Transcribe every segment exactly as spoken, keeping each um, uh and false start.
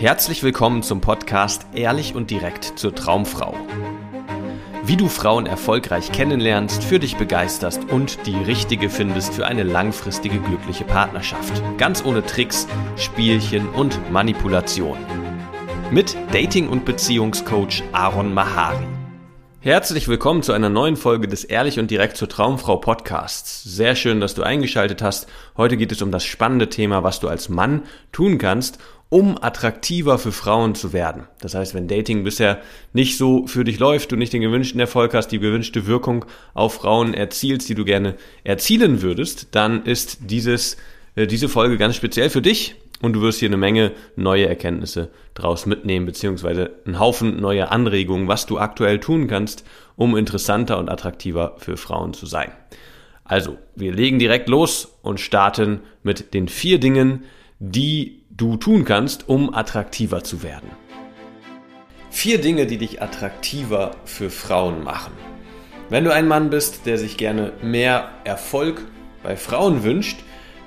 Herzlich willkommen zum Podcast Ehrlich und direkt zur Traumfrau. Wie du Frauen erfolgreich kennenlernst, für dich begeisterst und die richtige findest für eine langfristige glückliche Partnerschaft. Ganz ohne Tricks, Spielchen und Manipulation. Mit Dating- und Beziehungscoach Aaron Mahari. Herzlich willkommen zu einer neuen Folge des Ehrlich und direkt zur Traumfrau Podcasts. Sehr schön, dass du eingeschaltet hast. Heute geht es um das spannende Thema, was du als Mann tun kannst, um attraktiver für Frauen zu werden. Das heißt, wenn Dating bisher nicht so für dich läuft, du nicht den gewünschten Erfolg hast, die gewünschte Wirkung auf Frauen erzielst, die du gerne erzielen würdest, dann ist dieses, äh, diese Folge ganz speziell für dich und du wirst hier eine Menge neue Erkenntnisse draus mitnehmen, beziehungsweise einen Haufen neuer Anregungen, was du aktuell tun kannst, um interessanter und attraktiver für Frauen zu sein. Also, wir legen direkt los und starten mit den vier Dingen, die du tun kannst, um attraktiver zu werden. Vier Dinge, die dich attraktiver für Frauen machen. Wenn du ein Mann bist, der sich gerne mehr Erfolg bei Frauen wünscht,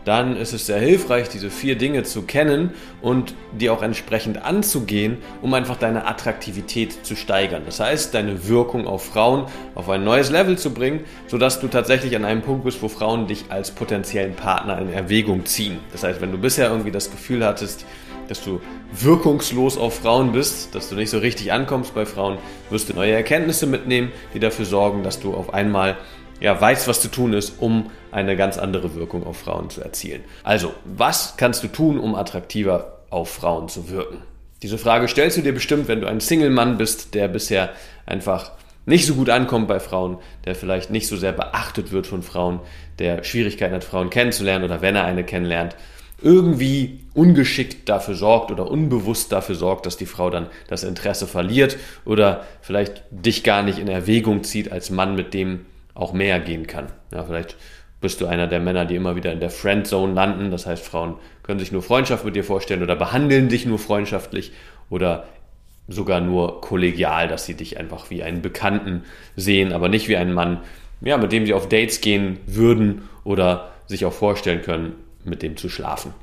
dann ist es sehr hilfreich, diese vier Dinge zu kennen und die auch entsprechend anzugehen, um einfach deine Attraktivität zu steigern. Das heißt, deine Wirkung auf Frauen auf ein neues Level zu bringen, sodass du tatsächlich an einem Punkt bist, wo Frauen dich als potenziellen Partner in Erwägung ziehen. Das heißt, wenn du bisher irgendwie das Gefühl hattest, dass du wirkungslos auf Frauen bist, dass du nicht so richtig ankommst bei Frauen, wirst du neue Erkenntnisse mitnehmen, die dafür sorgen, dass du auf einmal ja, weißt, was zu tun ist, um eine ganz andere Wirkung auf Frauen zu erzielen. Also, was kannst du tun, um attraktiver auf Frauen zu wirken? Diese Frage stellst du dir bestimmt, wenn du ein Single-Mann bist, der bisher einfach nicht so gut ankommt bei Frauen, der vielleicht nicht so sehr beachtet wird von Frauen, der Schwierigkeiten hat, Frauen kennenzulernen oder wenn er eine kennenlernt, irgendwie ungeschickt dafür sorgt oder unbewusst dafür sorgt, dass die Frau dann das Interesse verliert oder vielleicht dich gar nicht in Erwägung zieht als Mann, mit dem auch mehr gehen kann. Ja, vielleicht bist du einer der Männer, die immer wieder in der Friendzone landen. Das heißt, Frauen können sich nur Freundschaft mit dir vorstellen oder behandeln dich nur freundschaftlich oder sogar nur kollegial, dass sie dich einfach wie einen Bekannten sehen, aber nicht wie einen Mann, ja, mit dem sie auf Dates gehen würden oder sich auch vorstellen können, mit dem zu schlafen.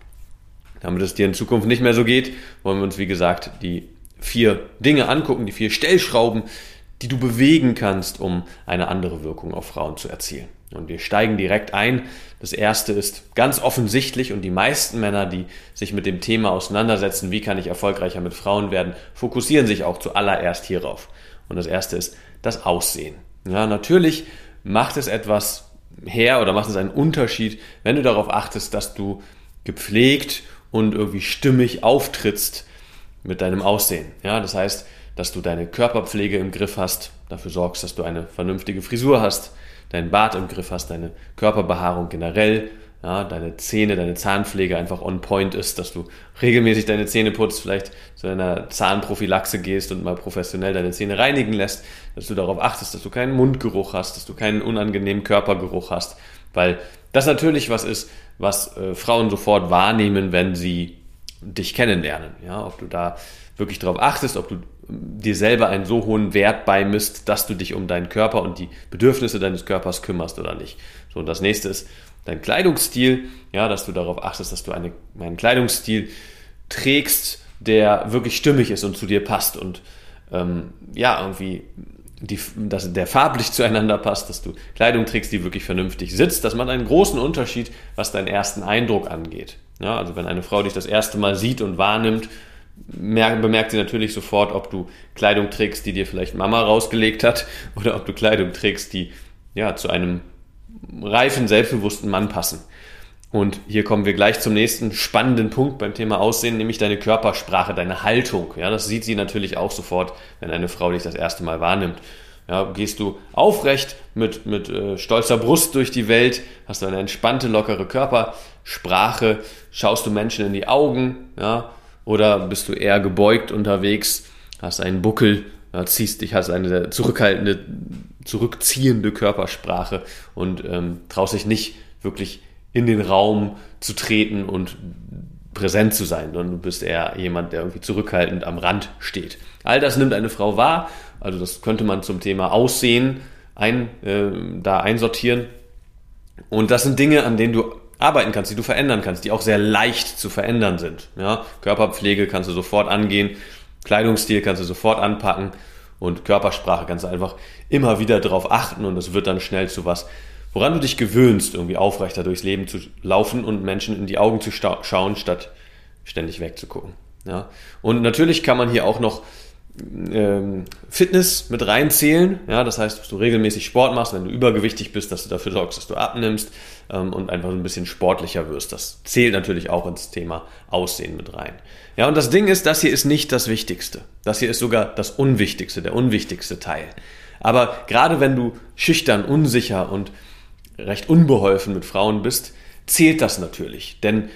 Damit es dir in Zukunft nicht mehr so geht, wollen wir uns, wie gesagt, die vier Dinge angucken, die vier Stellschrauben, die du bewegen kannst, um eine andere Wirkung auf Frauen zu erzielen. Und wir steigen direkt ein. Das erste ist ganz offensichtlich und die meisten Männer, die sich mit dem Thema auseinandersetzen, wie kann ich erfolgreicher mit Frauen werden, fokussieren sich auch zuallererst hierauf. Und das erste ist das Aussehen. Ja, natürlich macht es etwas her oder macht es einen Unterschied, wenn du darauf achtest, dass du gepflegt und irgendwie stimmig auftrittst mit deinem Aussehen. Ja, das heißt, dass du deine Körperpflege im Griff hast, dafür sorgst, dass du eine vernünftige Frisur hast, deinen Bart im Griff hast, deine Körperbehaarung generell, ja, deine Zähne, deine Zahnpflege einfach on point ist, dass du regelmäßig deine Zähne putzt, vielleicht zu einer Zahnprophylaxe gehst und mal professionell deine Zähne reinigen lässt, dass du darauf achtest, dass du keinen Mundgeruch hast, dass du keinen unangenehmen Körpergeruch hast, weil das natürlich was ist, was äh, Frauen sofort wahrnehmen, wenn sie dich kennenlernen. Ja, ob du da wirklich darauf achtest, ob du dir selber einen so hohen Wert beimisst, dass du dich um deinen Körper und die Bedürfnisse deines Körpers kümmerst oder nicht. So, und das nächste ist dein Kleidungsstil, ja, dass du darauf achtest, dass du eine, einen Kleidungsstil trägst, der wirklich stimmig ist und zu dir passt und ähm, ja, irgendwie die, dass der farblich zueinander passt, dass du Kleidung trägst, die wirklich vernünftig sitzt. Das macht einen großen Unterschied, was deinen ersten Eindruck angeht. Ja, also wenn eine Frau dich das erste Mal sieht und wahrnimmt, bemerkt sie natürlich sofort, ob du Kleidung trägst, die dir vielleicht Mama rausgelegt hat oder ob du Kleidung trägst, die ja zu einem reifen, selbstbewussten Mann passen. Und hier kommen wir gleich zum nächsten spannenden Punkt beim Thema Aussehen, nämlich deine Körpersprache, deine Haltung. Ja, das sieht sie natürlich auch sofort, wenn eine Frau dich das erste Mal wahrnimmt. Ja, gehst du aufrecht mit, mit äh, stolzer Brust durch die Welt, hast du eine entspannte, lockere Körpersprache, schaust du Menschen in die Augen, ja, oder bist du eher gebeugt unterwegs, hast einen Buckel, ziehst dich, hast eine zurückhaltende, zurückziehende Körpersprache und ähm, traust dich nicht wirklich in den Raum zu treten und präsent zu sein, sondern du bist eher jemand, der irgendwie zurückhaltend am Rand steht. All das nimmt eine Frau wahr, also das könnte man zum Thema Aussehen ein, äh, da einsortieren. Und das sind Dinge, an denen du arbeiten kannst, die du verändern kannst, die auch sehr leicht zu verändern sind. Ja? Körperpflege kannst du sofort angehen, Kleidungsstil kannst du sofort anpacken und Körpersprache kannst du einfach immer wieder drauf achten und das wird dann schnell zu was, woran du dich gewöhnst, irgendwie aufrechter durchs Leben zu laufen und Menschen in die Augen zu sta- schauen, statt ständig wegzugucken. Ja? Und natürlich kann man hier auch noch ähm, Fitness mit reinzählen. Ja? Das heißt, dass du regelmäßig Sport machst, wenn du übergewichtig bist, dass du dafür sorgst, dass du abnimmst ähm, und einfach so ein bisschen sportlicher wirst. Das zählt natürlich auch ins Thema Aussehen mit rein. Ja, und das Ding ist, das hier ist nicht das Wichtigste. Das hier ist sogar das Unwichtigste, der unwichtigste Teil. Aber gerade wenn du schüchtern, unsicher und recht unbeholfen mit Frauen bist, zählt das natürlich. Denn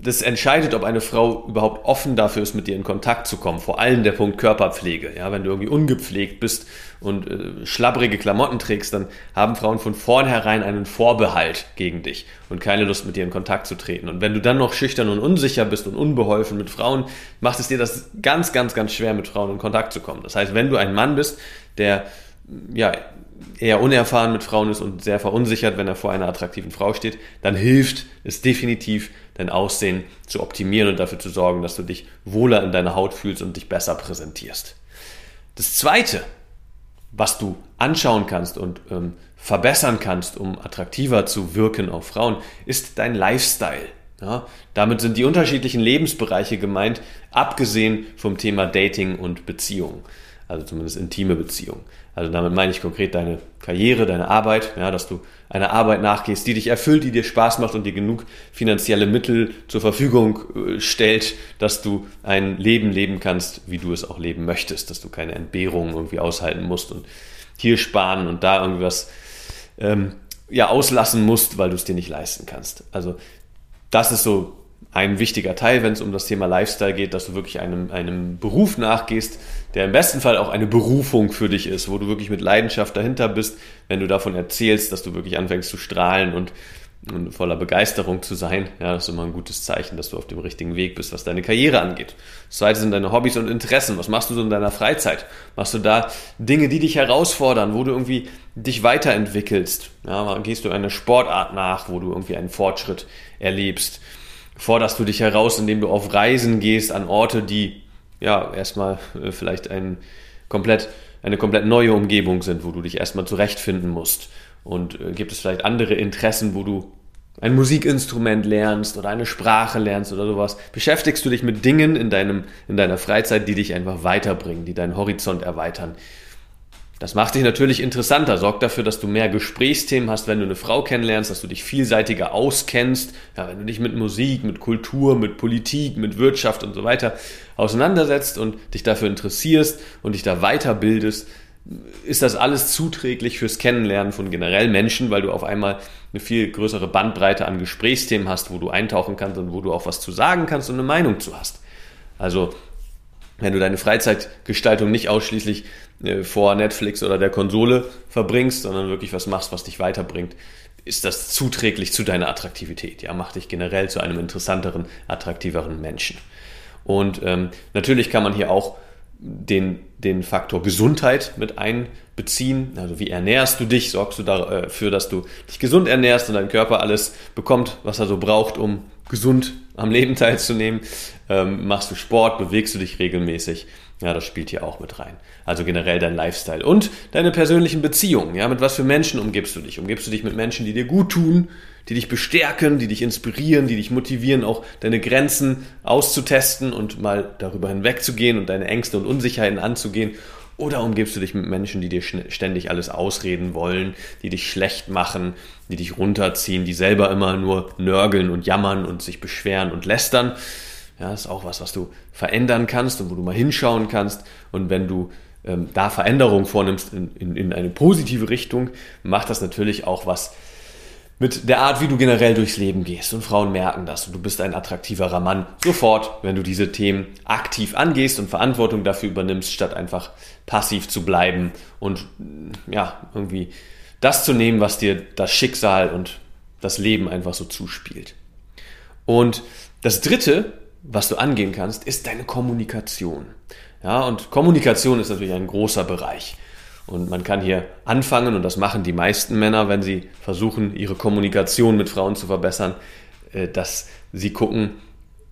das entscheidet, ob eine Frau überhaupt offen dafür ist, mit dir in Kontakt zu kommen. Vor allem der Punkt Körperpflege. Ja, wenn du irgendwie ungepflegt bist und äh, schlabbrige Klamotten trägst, dann haben Frauen von vornherein einen Vorbehalt gegen dich und keine Lust, mit dir in Kontakt zu treten. Und wenn du dann noch schüchtern und unsicher bist und unbeholfen mit Frauen, macht es dir das ganz, ganz, ganz schwer, mit Frauen in Kontakt zu kommen. Das heißt, wenn du ein Mann bist, der ja eher unerfahren mit Frauen ist und sehr verunsichert, wenn er vor einer attraktiven Frau steht, dann hilft es definitiv, dein Aussehen zu optimieren und dafür zu sorgen, dass du dich wohler in deiner Haut fühlst und dich besser präsentierst. Das Zweite, was du anschauen kannst und ähm, verbessern kannst, um attraktiver zu wirken auf Frauen, ist dein Lifestyle. Ja, damit sind die unterschiedlichen Lebensbereiche gemeint, abgesehen vom Thema Dating und Beziehung. Also zumindest intime Beziehungen. Also damit meine ich konkret deine Karriere, deine Arbeit, ja, dass du einer Arbeit nachgehst, die dich erfüllt, die dir Spaß macht und dir genug finanzielle Mittel zur Verfügung stellt, dass du ein Leben leben kannst, wie du es auch leben möchtest, dass du keine Entbehrungen irgendwie aushalten musst und hier sparen und da irgendwas ähm, ja, auslassen musst, weil du es dir nicht leisten kannst. Also das ist so ein wichtiger Teil, wenn es um das Thema Lifestyle geht, dass du wirklich einem, einem Beruf nachgehst, der im besten Fall auch eine Berufung für dich ist, wo du wirklich mit Leidenschaft dahinter bist, wenn du davon erzählst, dass du wirklich anfängst zu strahlen und, und voller Begeisterung zu sein. Ja, das ist immer ein gutes Zeichen, dass du auf dem richtigen Weg bist, was deine Karriere angeht. Das Zweite sind deine Hobbys und Interessen. Was machst du so in deiner Freizeit? Machst du da Dinge, die dich herausfordern, wo du irgendwie dich weiterentwickelst? Ja, gehst du einer Sportart nach, wo du irgendwie einen Fortschritt erlebst? Forderst du dich heraus, indem du auf Reisen gehst an Orte, die ja erstmal äh, vielleicht ein komplett, eine komplett neue Umgebung sind, wo du dich erstmal zurechtfinden musst. Und äh, gibt es vielleicht andere Interessen, wo du ein Musikinstrument lernst oder eine Sprache lernst oder sowas? Beschäftigst du dich mit Dingen in deinem, in deiner Freizeit, die dich einfach weiterbringen, die deinen Horizont erweitern? Das macht dich natürlich interessanter, sorgt dafür, dass du mehr Gesprächsthemen hast, wenn du eine Frau kennenlernst, dass du dich vielseitiger auskennst, ja, wenn du dich mit Musik, mit Kultur, mit Politik, mit Wirtschaft und so weiter auseinandersetzt und dich dafür interessierst und dich da weiterbildest, ist das alles zuträglich fürs Kennenlernen von generell Menschen, weil du auf einmal eine viel größere Bandbreite an Gesprächsthemen hast, wo du eintauchen kannst und wo du auch was zu sagen kannst und eine Meinung zu hast. Also, wenn du deine Freizeitgestaltung nicht ausschließlich äh, vor Netflix oder der Konsole verbringst, sondern wirklich was machst, was dich weiterbringt, ist das zuträglich zu deiner Attraktivität. Ja, macht dich generell zu einem interessanteren, attraktiveren Menschen. Und ähm, natürlich kann man hier auch den, den Faktor Gesundheit mit einbeziehen. Also wie ernährst du dich? Sorgst du dafür, dass du dich gesund ernährst und dein Körper alles bekommt, was er so braucht, um gesund am Leben teilzunehmen? Ähm, machst du Sport? Bewegst du dich regelmäßig? Ja, das spielt hier auch mit rein. Also generell dein Lifestyle und deine persönlichen Beziehungen. Ja, mit was für Menschen umgibst du dich? Umgibst du dich mit Menschen, die dir gut tun, die dich bestärken, die dich inspirieren, die dich motivieren, auch deine Grenzen auszutesten und mal darüber hinwegzugehen und deine Ängste und Unsicherheiten anzugehen? Oder umgibst du dich mit Menschen, die dir ständig alles ausreden wollen, die dich schlecht machen, die dich runterziehen, die selber immer nur nörgeln und jammern und sich beschweren und lästern? Ja, das ist auch was, was du verändern kannst und wo du mal hinschauen kannst. Und wenn du ähm, da Veränderung vornimmst in, in, in eine positive Richtung, macht das natürlich auch was mit der Art, wie du generell durchs Leben gehst. Und Frauen merken das. Und du bist ein attraktiverer Mann sofort, wenn du diese Themen aktiv angehst und Verantwortung dafür übernimmst, statt einfach passiv zu bleiben und ja, irgendwie das zu nehmen, was dir das Schicksal und das Leben einfach so zuspielt. Und das Dritte, was du angehen kannst, ist deine Kommunikation. Ja, und Kommunikation ist natürlich ein großer Bereich. Und man kann hier anfangen, und das machen die meisten Männer, wenn sie versuchen, ihre Kommunikation mit Frauen zu verbessern, dass sie gucken,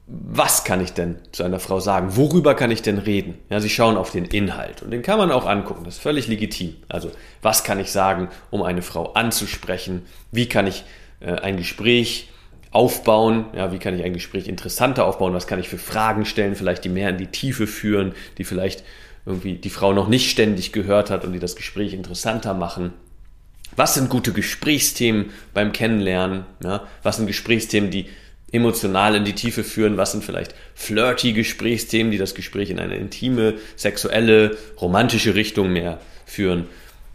was kann ich denn zu einer Frau sagen? Worüber kann ich denn reden? Ja, sie schauen auf den Inhalt, und den kann man auch angucken, das ist völlig legitim. Also, was kann ich sagen, um eine Frau anzusprechen? Wie kann ich äh, ein Gespräch aufbauen? Ja, wie kann ich ein Gespräch interessanter aufbauen? Was kann ich für Fragen stellen, vielleicht die mehr in die Tiefe führen, die vielleicht irgendwie die Frau noch nicht ständig gehört hat und die das Gespräch interessanter machen? Was sind gute Gesprächsthemen beim Kennenlernen? Ja, was sind Gesprächsthemen, die emotional in die Tiefe führen? Was sind vielleicht flirty Gesprächsthemen, die das Gespräch in eine intime, sexuelle, romantische Richtung mehr führen?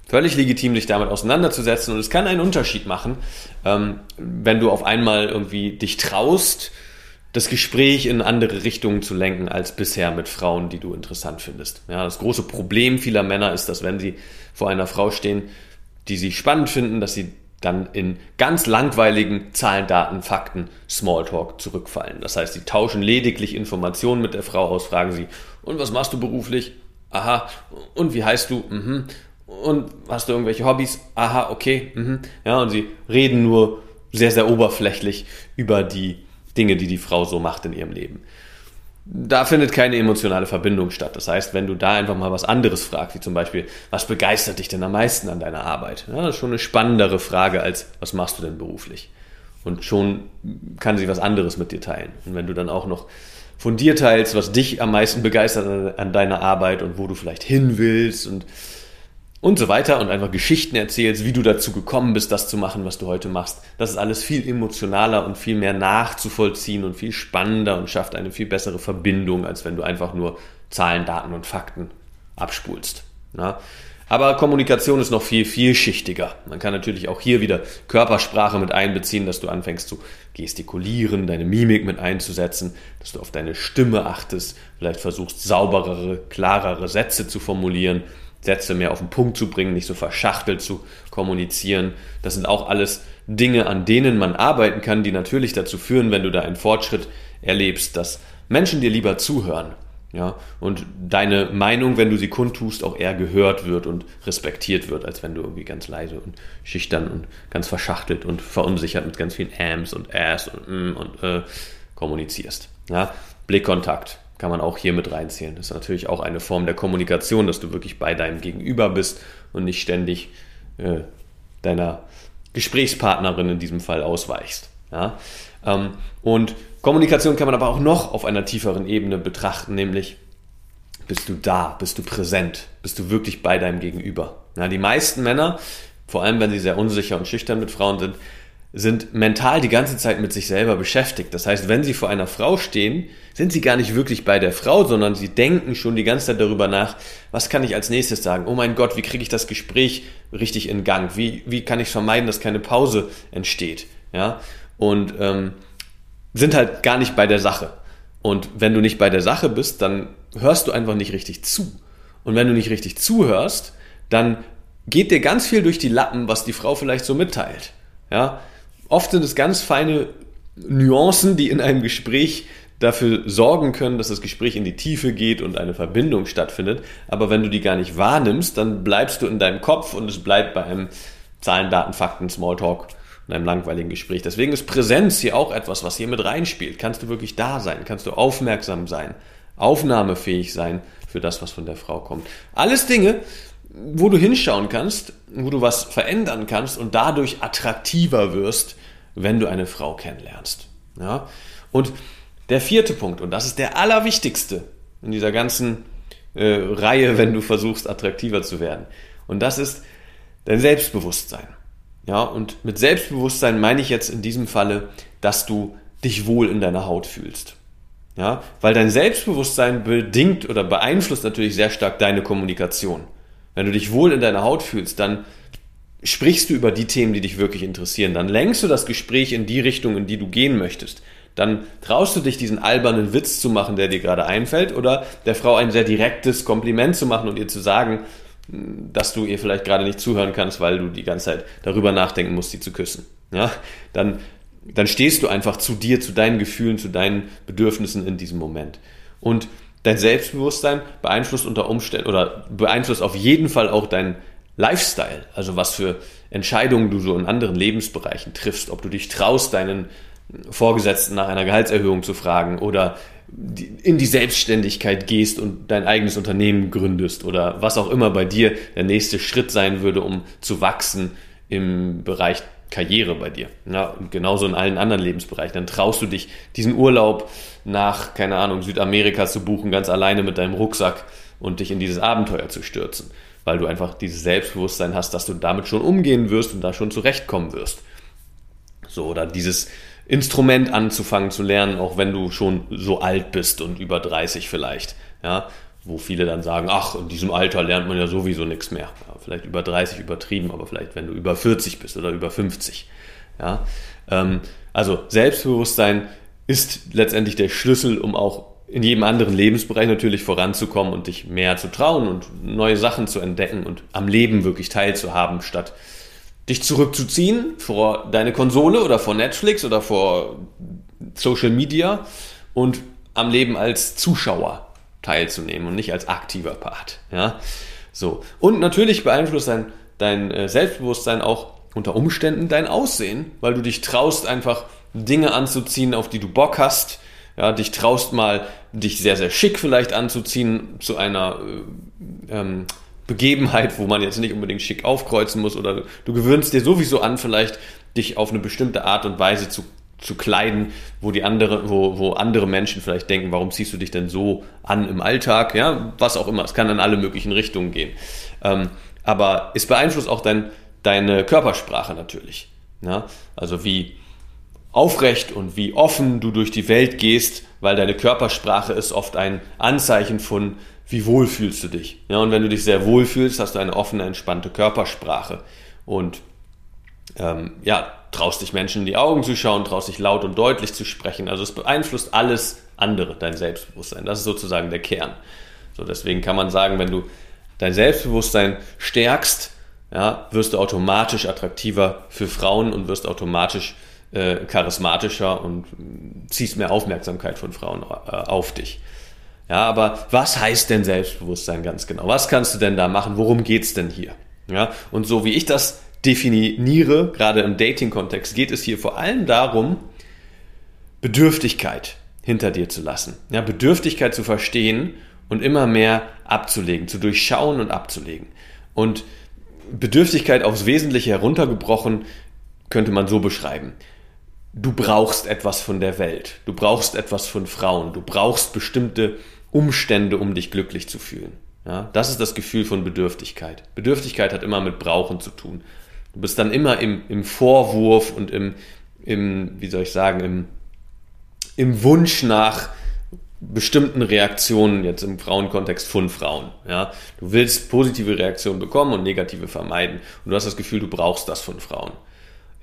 Völlig legitim, sich damit auseinanderzusetzen, und es kann einen Unterschied machen, ähm, wenn du auf einmal irgendwie dich traust, das Gespräch in andere Richtungen zu lenken als bisher mit Frauen, die du interessant findest. Ja, das große Problem vieler Männer ist, dass wenn sie vor einer Frau stehen, die sie spannend finden, dass sie dann in ganz langweiligen Zahlen, Daten, Fakten, Smalltalk zurückfallen. Das heißt, sie tauschen lediglich Informationen mit der Frau aus, fragen sie, und was machst du beruflich? Aha. Und wie heißt du? Mhm. Und hast du irgendwelche Hobbys? Aha, okay. Mhm. Ja, und sie reden nur sehr, sehr oberflächlich über die Dinge, die die Frau so macht in ihrem Leben. Da findet keine emotionale Verbindung statt. Das heißt, wenn du da einfach mal was anderes fragst, wie zum Beispiel, was begeistert dich denn am meisten an deiner Arbeit? Ja, das ist schon eine spannendere Frage als, was machst du denn beruflich? Und schon kann sie was anderes mit dir teilen. Und wenn du dann auch noch von dir teilst, was dich am meisten begeistert an deiner Arbeit und wo du vielleicht hin willst und und so weiter, und einfach Geschichten erzählst, wie du dazu gekommen bist, das zu machen, was du heute machst. Das ist alles viel emotionaler und viel mehr nachzuvollziehen und viel spannender und schafft eine viel bessere Verbindung, als wenn du einfach nur Zahlen, Daten und Fakten abspulst. Ja? Aber Kommunikation ist noch viel, vielschichtiger. Man kann natürlich auch hier wieder Körpersprache mit einbeziehen, dass du anfängst zu gestikulieren, deine Mimik mit einzusetzen, dass du auf deine Stimme achtest, vielleicht versuchst, sauberere, klarere Sätze zu formulieren, Sätze mehr auf den Punkt zu bringen, nicht so verschachtelt zu kommunizieren. Das sind auch alles Dinge, an denen man arbeiten kann, die natürlich dazu führen, wenn du da einen Fortschritt erlebst, dass Menschen dir lieber zuhören, ja, und deine Meinung, wenn du sie kundtust, auch eher gehört wird und respektiert wird, als wenn du irgendwie ganz leise und schüchtern und ganz verschachtelt und verunsichert mit ganz vielen Ams und Äs und M und Ö kommunizierst. Ja. Blickkontakt kann man auch hier mit reinzählen. Das ist natürlich auch eine Form der Kommunikation, dass du wirklich bei deinem Gegenüber bist und nicht ständig äh, deiner Gesprächspartnerin in diesem Fall ausweichst. Ja? Ähm, und Kommunikation kann man aber auch noch auf einer tieferen Ebene betrachten, nämlich bist du da, bist du präsent, bist du wirklich bei deinem Gegenüber. Ja, die meisten Männer, vor allem wenn sie sehr unsicher und schüchtern mit Frauen sind, sind mental die ganze Zeit mit sich selber beschäftigt. Das heißt, wenn sie vor einer Frau stehen, sind sie gar nicht wirklich bei der Frau, sondern sie denken schon die ganze Zeit darüber nach, was kann ich als nächstes sagen? Oh mein Gott, wie kriege ich das Gespräch richtig in Gang? Wie, wie kann ich vermeiden, dass keine Pause entsteht? Ja? Und ähm, sind halt gar nicht bei der Sache. Und wenn du nicht bei der Sache bist, dann hörst du einfach nicht richtig zu. Und wenn du nicht richtig zuhörst, dann geht dir ganz viel durch die Lappen, was die Frau vielleicht so mitteilt. Ja? Oft sind es ganz feine Nuancen, die in einem Gespräch dafür sorgen können, dass das Gespräch in die Tiefe geht und eine Verbindung stattfindet. Aber wenn du die gar nicht wahrnimmst, dann bleibst du in deinem Kopf und es bleibt bei einem Zahlen, Daten, Fakten, Smalltalk und einem langweiligen Gespräch. Deswegen ist Präsenz hier auch etwas, was hier mit reinspielt. Kannst du wirklich da sein? Kannst du aufmerksam sein? Aufnahmefähig sein für das, was von der Frau kommt? Alles Dinge, wo du hinschauen kannst, wo du was verändern kannst und dadurch attraktiver wirst, wenn du eine Frau kennenlernst. Ja? Und der vierte Punkt, und das ist der allerwichtigste in dieser ganzen äh, Reihe, wenn du versuchst, attraktiver zu werden, und das ist dein Selbstbewusstsein. Ja? Und mit Selbstbewusstsein meine ich jetzt in diesem Falle, dass du dich wohl in deiner Haut fühlst. Ja? Weil dein Selbstbewusstsein bedingt oder beeinflusst natürlich sehr stark deine Kommunikation. Wenn du dich wohl in deiner Haut fühlst, dann sprichst du über die Themen, die dich wirklich interessieren. Dann lenkst du das Gespräch in die Richtung, in die du gehen möchtest. Dann traust du dich, diesen albernen Witz zu machen, der dir gerade einfällt, oder der Frau ein sehr direktes Kompliment zu machen und ihr zu sagen, dass du ihr vielleicht gerade nicht zuhören kannst, weil du die ganze Zeit darüber nachdenken musst, sie zu küssen. Ja? Dann, dann stehst du einfach zu dir, zu deinen Gefühlen, zu deinen Bedürfnissen in diesem Moment. Und dein Selbstbewusstsein beeinflusst unter Umständen oder beeinflusst auf jeden Fall auch dein Lifestyle, also was für Entscheidungen du so in anderen Lebensbereichen triffst, ob du dich traust, deinen Vorgesetzten nach einer Gehaltserhöhung zu fragen oder in die Selbstständigkeit gehst und dein eigenes Unternehmen gründest oder was auch immer bei dir der nächste Schritt sein würde, um zu wachsen im Bereich Karriere bei dir. Ja, und genauso in allen anderen Lebensbereichen. Dann traust du dich, diesen Urlaub nach, keine Ahnung, Südamerika zu buchen, ganz alleine mit deinem Rucksack und dich in dieses Abenteuer zu stürzen, weil du einfach dieses Selbstbewusstsein hast, dass du damit schon umgehen wirst und da schon zurechtkommen wirst. So, oder dieses Instrument anzufangen zu lernen, auch wenn du schon so alt bist und über dreißig vielleicht, ja, wo viele dann sagen, ach, in diesem Alter lernt man ja sowieso nichts mehr. Ja, vielleicht über dreißig übertrieben, aber vielleicht, wenn du über vierzig bist oder über fünfzig. Ja, ähm, also Selbstbewusstsein ist letztendlich der Schlüssel, um auch in jedem anderen Lebensbereich natürlich voranzukommen und dich mehr zu trauen und neue Sachen zu entdecken und am Leben wirklich teilzuhaben, statt dich zurückzuziehen vor deine Konsole oder vor Netflix oder vor Social Media und am Leben als Zuschauer teilzunehmen und nicht als aktiver Part. Ja? So. Und natürlich beeinflusst dein, dein Selbstbewusstsein auch unter Umständen dein Aussehen, weil du dich traust, einfach Dinge anzuziehen, auf die du Bock hast. Ja, dich traust mal, dich sehr, sehr schick vielleicht anzuziehen zu einer äh, ähm, Begebenheit, wo man jetzt nicht unbedingt schick aufkreuzen muss, oder du gewöhnst dir sowieso an, vielleicht dich auf eine bestimmte Art und Weise zu, zu kleiden, wo die andere, wo, wo andere Menschen vielleicht denken, warum ziehst du dich denn so an im Alltag, ja, was auch immer, es kann in alle möglichen Richtungen gehen. Ähm, aber es beeinflusst auch dein, deine Körpersprache natürlich, ja? Also wie aufrecht und wie offen du durch die Welt gehst, weil deine Körpersprache ist oft ein Anzeichen von, wie wohl fühlst du dich. Ja, und wenn du dich sehr wohl fühlst, hast du eine offene, entspannte Körpersprache und ähm, ja, traust dich Menschen in die Augen zu schauen, traust dich laut und deutlich zu sprechen. Also es beeinflusst alles andere, dein Selbstbewusstsein. Das ist sozusagen der Kern. So, deswegen kann man sagen, wenn du dein Selbstbewusstsein stärkst, ja, wirst du automatisch attraktiver für Frauen und wirst automatisch charismatischer und ziehst mehr Aufmerksamkeit von Frauen auf dich. Ja, aber was heißt denn Selbstbewusstsein ganz genau? Was kannst du denn da machen? Worum geht's denn hier? Ja, und so wie ich das definiere, gerade im Dating-Kontext, geht es hier vor allem darum, Bedürftigkeit hinter dir zu lassen. Ja, Bedürftigkeit zu verstehen und immer mehr abzulegen, zu durchschauen und abzulegen. Und Bedürftigkeit aufs Wesentliche heruntergebrochen könnte man so beschreiben. Du brauchst etwas von der Welt, du brauchst etwas von Frauen, du brauchst bestimmte Umstände, um dich glücklich zu fühlen. Ja, das ist das Gefühl von Bedürftigkeit. Bedürftigkeit hat immer mit Brauchen zu tun. Du bist dann immer im, im Vorwurf und im, im, wie soll ich sagen, im, im Wunsch nach bestimmten Reaktionen, jetzt im Frauenkontext von Frauen. Ja, du willst positive Reaktionen bekommen und negative vermeiden. Und du hast das Gefühl, du brauchst das von Frauen.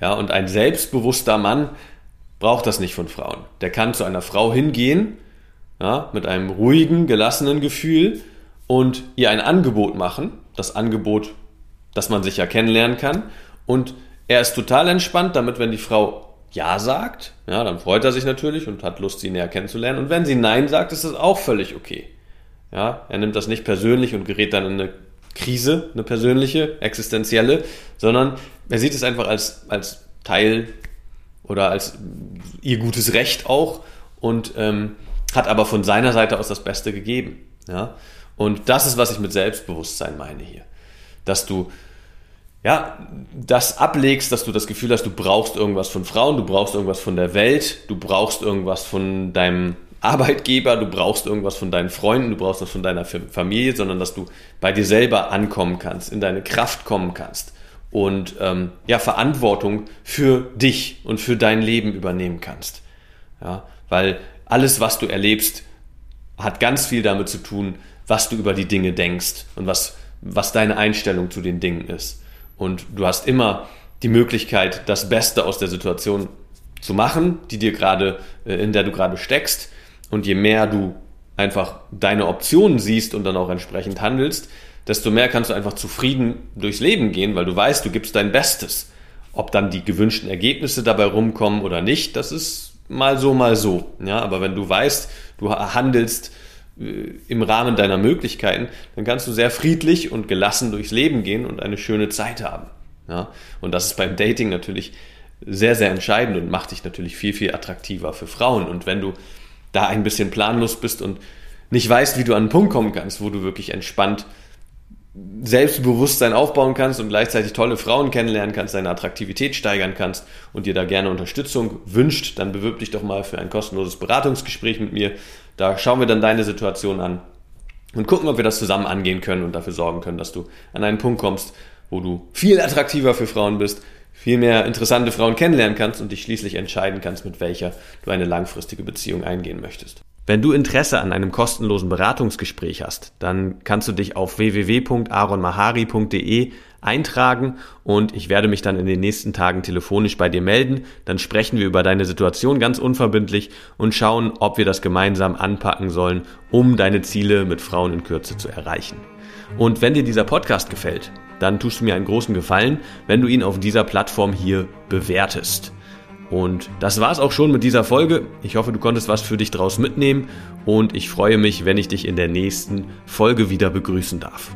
Ja, und ein selbstbewusster Mann braucht das nicht von Frauen. Der kann zu einer Frau hingehen, ja, mit einem ruhigen, gelassenen Gefühl und ihr ein Angebot machen, das Angebot, das man sich ja kennenlernen kann. Und er ist total entspannt damit, wenn die Frau Ja sagt, ja, dann freut er sich natürlich und hat Lust, sie näher kennenzulernen. Und wenn sie Nein sagt, ist das auch völlig okay. Ja, er nimmt das nicht persönlich und gerät dann in eine Krise, eine persönliche, existenzielle, sondern er sieht es einfach als, als Teil oder als ihr gutes Recht auch und ähm, hat aber von seiner Seite aus das Beste gegeben. Ja? Und das ist, was ich mit Selbstbewusstsein meine hier. Dass du ja, das ablegst, dass du das Gefühl hast, du brauchst irgendwas von Frauen, du brauchst irgendwas von der Welt, du brauchst irgendwas von deinem Arbeitgeber, du brauchst irgendwas von deinen Freunden, du brauchst was von deiner Familie, sondern dass du bei dir selber ankommen kannst, in deine Kraft kommen kannst und ähm, ja, Verantwortung für dich und für dein Leben übernehmen kannst. Ja, weil alles, was du erlebst, hat ganz viel damit zu tun, was du über die Dinge denkst und was, was deine Einstellung zu den Dingen ist. Und du hast immer die Möglichkeit, das Beste aus der Situation zu machen, die dir gerade, in der du gerade steckst. Und je mehr du einfach deine Optionen siehst und dann auch entsprechend handelst, desto mehr kannst du einfach zufrieden durchs Leben gehen, weil du weißt, du gibst dein Bestes. Ob dann die gewünschten Ergebnisse dabei rumkommen oder nicht, das ist mal so, mal so. Ja, aber wenn du weißt, du handelst im Rahmen deiner Möglichkeiten, dann kannst du sehr friedlich und gelassen durchs Leben gehen und eine schöne Zeit haben. Ja? Und das ist beim Dating natürlich sehr, sehr entscheidend und macht dich natürlich viel, viel attraktiver für Frauen. Und wenn du da ein bisschen planlos bist und nicht weißt, wie du an einen Punkt kommen kannst, wo du wirklich entspannt Selbstbewusstsein aufbauen kannst und gleichzeitig tolle Frauen kennenlernen kannst, deine Attraktivität steigern kannst und dir da gerne Unterstützung wünscht, dann bewirb dich doch mal für ein kostenloses Beratungsgespräch mit mir. Da schauen wir dann deine Situation an und gucken, ob wir das zusammen angehen können und dafür sorgen können, dass du an einen Punkt kommst, wo du viel attraktiver für Frauen bist, viel mehr interessante Frauen kennenlernen kannst und dich schließlich entscheiden kannst, mit welcher du eine langfristige Beziehung eingehen möchtest. Wenn du Interesse an einem kostenlosen Beratungsgespräch hast, dann kannst du dich auf w w w punkt aron mahari punkt de eintragen und ich werde mich dann in den nächsten Tagen telefonisch bei dir melden. Dann sprechen wir über deine Situation ganz unverbindlich und schauen, ob wir das gemeinsam anpacken sollen, um deine Ziele mit Frauen in Kürze zu erreichen. Und wenn dir dieser Podcast gefällt, dann tust du mir einen großen Gefallen, wenn du ihn auf dieser Plattform hier bewertest. Und das war's auch schon mit dieser Folge. Ich hoffe, du konntest was für dich draus mitnehmen und ich freue mich, wenn ich dich in der nächsten Folge wieder begrüßen darf.